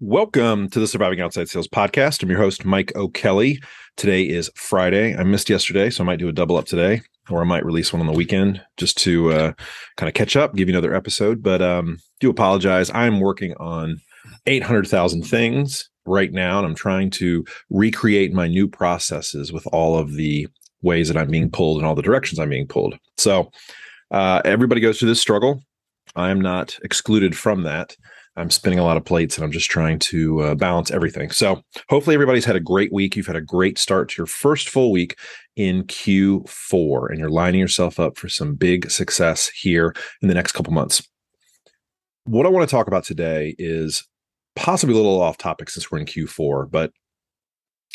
Welcome to the Surviving Outside Sales podcast. I'm your host, Mike O'Kelly. Today is Friday. I missed yesterday, so I might do a double up today, or I might release one on the weekend just to kind of catch up, give you another episode. But do apologize. I'm working on 800,000 things right now, and I'm trying to recreate my new processes with all of the ways that I'm being pulled and all the directions I'm being pulled. So everybody goes through this struggle. I'm not excluded from that. I'm spinning a lot of plates and I'm just trying to balance everything. So hopefully everybody's had a great week. You've had a great start to your first full week in Q4, and you're lining yourself up for some big success here in the next couple months. What I want to talk about today is possibly a little off topic since we're in Q4, but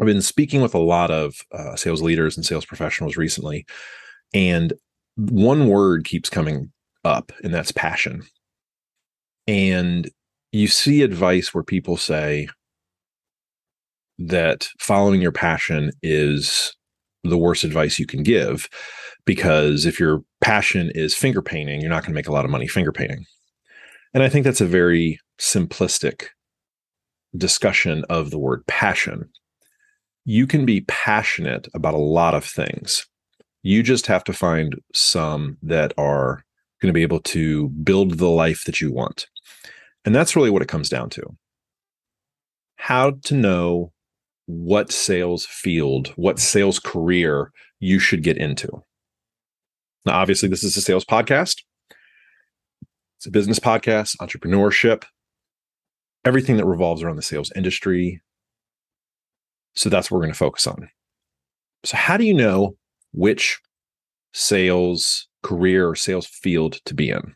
I've been speaking with a lot of sales leaders and sales professionals recently, and one word keeps coming up, and that's passion. And you see advice where people say that following your passion is the worst advice you can give, because if your passion is finger painting, you're not going to make a lot of money finger painting. And I think that's a very simplistic discussion of the word passion. You can be passionate about a lot of things. You just have to find some that are going to be able to build the life that you want. And that's really what it comes down to. How to know what sales field, what sales career you should get into. Now, obviously, this is a sales podcast. It's a business podcast, entrepreneurship, everything that revolves around the sales industry. So that's what we're going to focus on. So how do you know which sales career or sales field to be in?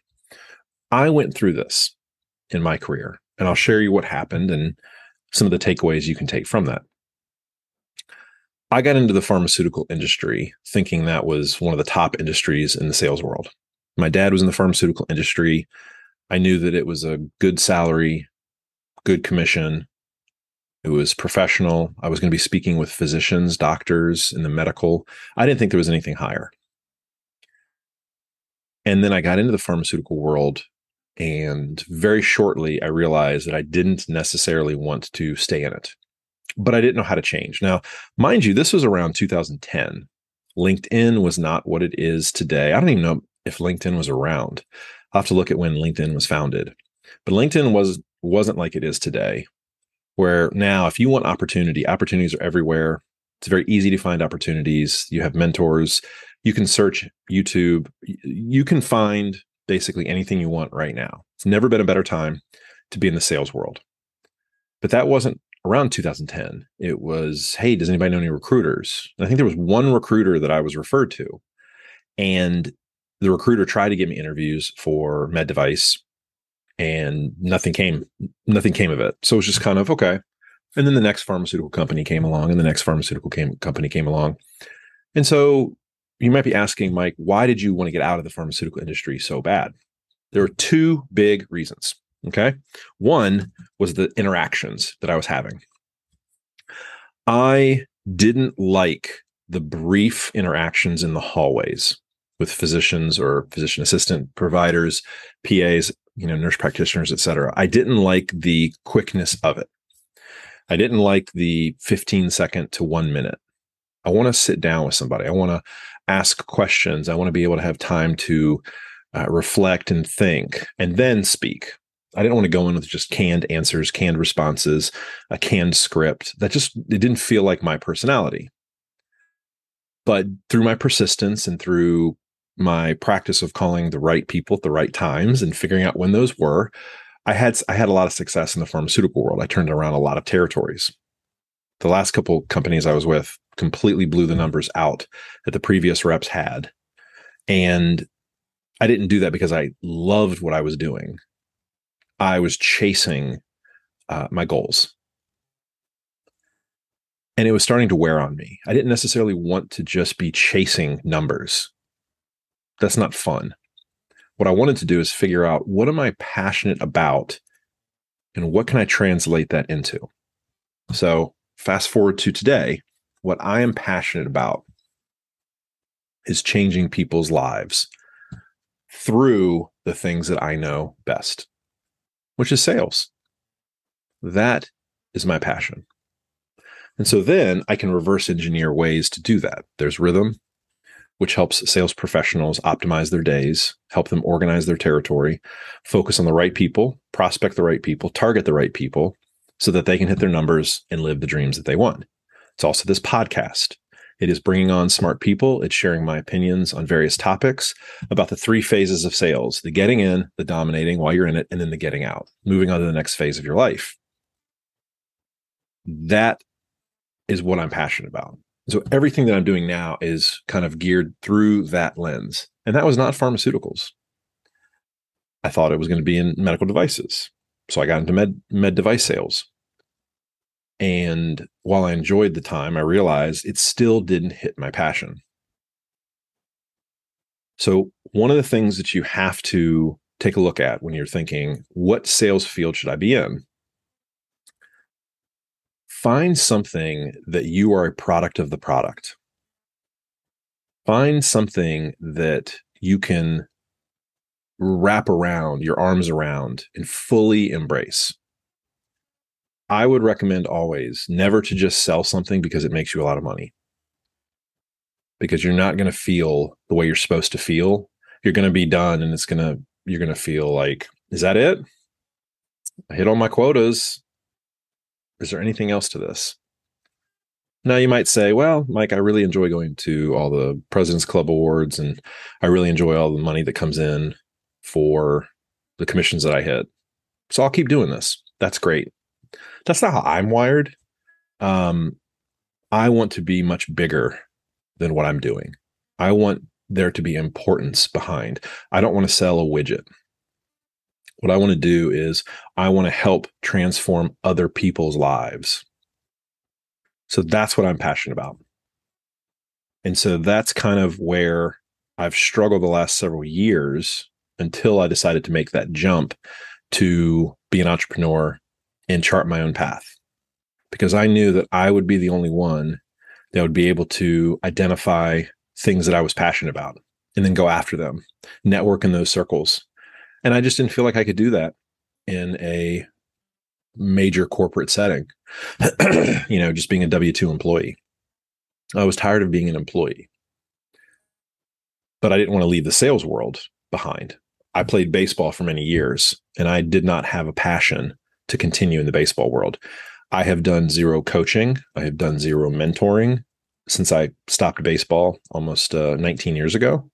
I went through this in my career, and I'll share you what happened and some of the takeaways you can take from that. I got into the pharmaceutical industry thinking that was one of the top industries in the sales world. My dad was in the pharmaceutical industry. I knew that it was a good salary, good commission. It was professional. I was going to be speaking with physicians, doctors in the medical. I didn't think there was anything higher. And then I got into the pharmaceutical world, and very shortly I realized that I didn't necessarily want to stay in it, but I didn't know how to change. Now, mind you, this was around 2010. LinkedIn was not what it is today. I don't even know if LinkedIn was around. I'll have to look at when LinkedIn was founded. But LinkedIn wasn't like it is today, where now if you want opportunity, opportunities are everywhere. It's very easy to find opportunities. You have mentors. You can search YouTube. You can find basically anything you want right now. It's never been a better time to be in the sales world. But that wasn't around 2010. It was, hey, does anybody know any recruiters? And I think there was one recruiter that I was referred to. And the recruiter tried to get me interviews for med device, and nothing came of it. So it was just kind of, okay. And then the next pharmaceutical company came along, and the next pharmaceutical company came along. And so you might be asking, Mike, why did you want to get out of the pharmaceutical industry so bad? There are two big reasons, okay? One was the interactions that I was having. I didn't like the brief interactions in the hallways with physicians or physician assistant providers, PAs, nurse practitioners, et cetera. I didn't like the quickness of it. I didn't like the 15-second to 1 minute. I want to sit down with somebody. I want to ask questions. I want to be able to have time to reflect and think and then speak. I didn't want to go in with just canned answers, canned responses, a canned script. It didn't feel like my personality. But through my persistence and through my practice of calling the right people at the right times and figuring out when those were, I had a lot of success in the pharmaceutical world. I turned around a lot of territories. The last couple companies I was with completely blew the numbers out that the previous reps had. And I didn't do that because I loved what I was doing. I was chasing my goals. And it was starting to wear on me. I didn't necessarily want to just be chasing numbers. That's not fun. What I wanted to do is figure out, what am I passionate about and what can I translate that into? So fast forward to today, what I am passionate about is changing people's lives through the things that I know best, which is sales. That is my passion. And so then I can reverse engineer ways to do that. There's rhythm, which helps sales professionals optimize their days, help them organize their territory, focus on the right people, prospect the right people, target the right people so that they can hit their numbers and live the dreams that they want. It's also this podcast. It is bringing on smart people. It's sharing my opinions on various topics about the three phases of sales, the getting in, the dominating while you're in it, and then the getting out, moving on to the next phase of your life. That is what I'm passionate about. So everything that I'm doing now is kind of geared through that lens. And that was not pharmaceuticals. I thought it was going to be in medical devices. So I got into med device sales. And while I enjoyed the time, I realized it still didn't hit my passion. So one of the things that you have to take a look at when you're thinking, what sales field should I be in? Find something that you are a product of the product. Find something that you can wrap around, your arms around, and fully embrace. I would recommend always never to just sell something because it makes you a lot of money. Because you're not going to feel the way you're supposed to feel. You're going to be done and you're going to feel like, is that it? I hit all my quotas. Is there anything else to this? Now you might say, well, Mike, I really enjoy going to all the President's Club awards and I really enjoy all the money that comes in for the commissions that I hit. So I'll keep doing this. That's great. That's not how I'm wired. I want to be much bigger than what I'm doing. I want there to be importance behind. I don't want to sell a widget. What I want to do is I want to help transform other people's lives. So that's what I'm passionate about. And so that's kind of where I've struggled the last several years until I decided to make that jump to be an entrepreneur and chart my own path. Because I knew that I would be the only one that would be able to identify things that I was passionate about and then go after them, network in those circles. And I just didn't feel like I could do that in a major corporate setting, you know, just being a W-2 employee. I was tired of being an employee, but I didn't want to leave the sales world behind. I played baseball for many years and I did not have a passion to continue in the baseball world. I have done zero coaching. I have done zero mentoring since I stopped baseball almost 19 years ago.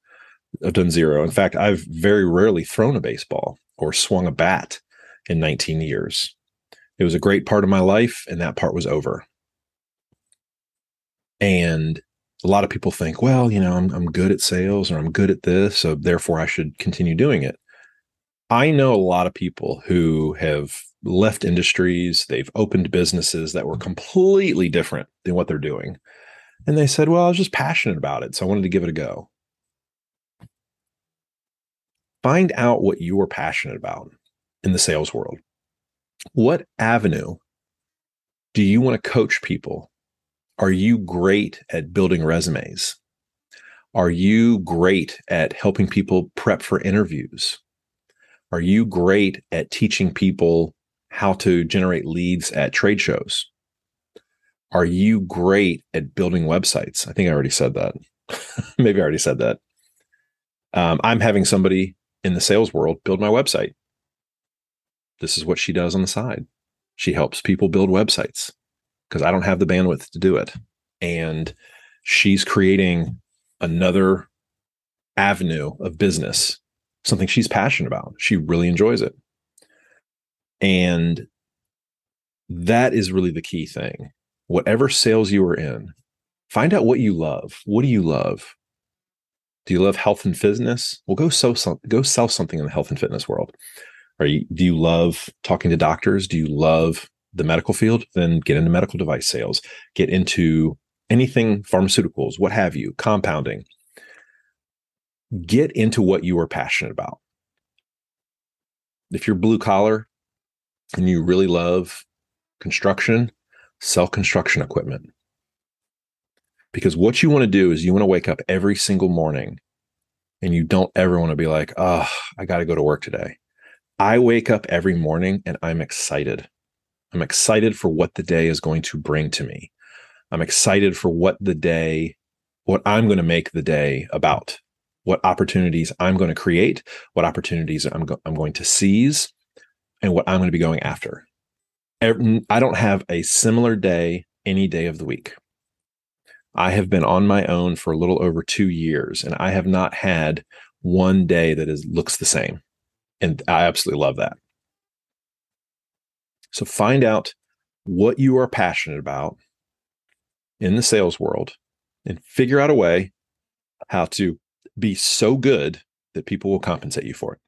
I've done zero. In fact, I've very rarely thrown a baseball or swung a bat in 19 years. It was a great part of my life, and that part was over. And a lot of people think, well, you know, I'm good at sales or I'm good at this, so therefore I should continue doing it. I know a lot of people who have left industries, they've opened businesses that were completely different than what they're doing. And they said, well, I was just passionate about it, so I wanted to give it a go. Find out what you are passionate about in the sales world. What avenue do you want to coach people? Are you great at building resumes? Are you great at helping people prep for interviews? Are you great at teaching people how to generate leads at trade shows? Are you great at building websites? I think I already said that. Maybe I already said that. I'm having somebody in the sales world build my website. This is what she does on the side. She helps people build websites because I don't have the bandwidth to do it. And she's creating another avenue of business, something she's passionate about. She really enjoys it. And that is really the key thing. Whatever sales you are in, find out what you love. What do you love? Do you love health and fitness? Well, go sell something in the health and fitness world. Do you love talking to doctors? Do you love the medical field? Then get into medical device sales. Get into anything, pharmaceuticals, what have you, compounding. Get into what you are passionate about. If you're blue collar and you really love construction, sell construction equipment. Because what you want to do is you want to wake up every single morning and you don't ever want to be like, oh, I got to go to work today. I wake up every morning and I'm excited. I'm excited for what the day is going to bring to me. I'm excited for what I'm going to make the day about, what opportunities I'm going to create, what opportunities I'm going to seize, and what I'm going to be going after. I don't have a similar day any day of the week. I have been on my own for a little over 2 years, and I have not had one day that looks the same. And I absolutely love that. So find out what you are passionate about in the sales world and figure out a way how to be so good that people will compensate you for it.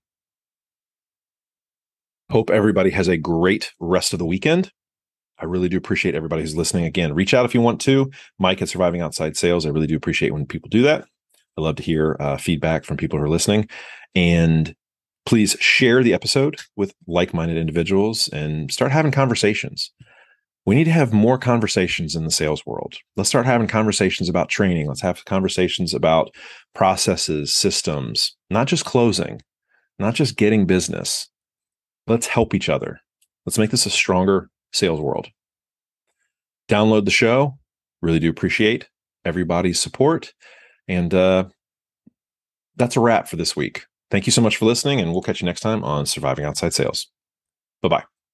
Hope everybody has a great rest of the weekend. I really do appreciate everybody who's listening. Again, reach out if you want to. Mike at Surviving Outside Sales. I really do appreciate when people do that. I love to hear feedback from people who are listening. And please share the episode with like-minded individuals and start having conversations. We need to have more conversations in the sales world. Let's start having conversations about training. Let's have conversations about processes, systems, not just closing, not just getting business. Let's help each other. Let's make this a stronger sales world. Download the show. Really do appreciate everybody's support. And that's a wrap for this week. Thank you so much for listening, and we'll catch you next time on Surviving Outside Sales. Bye-bye.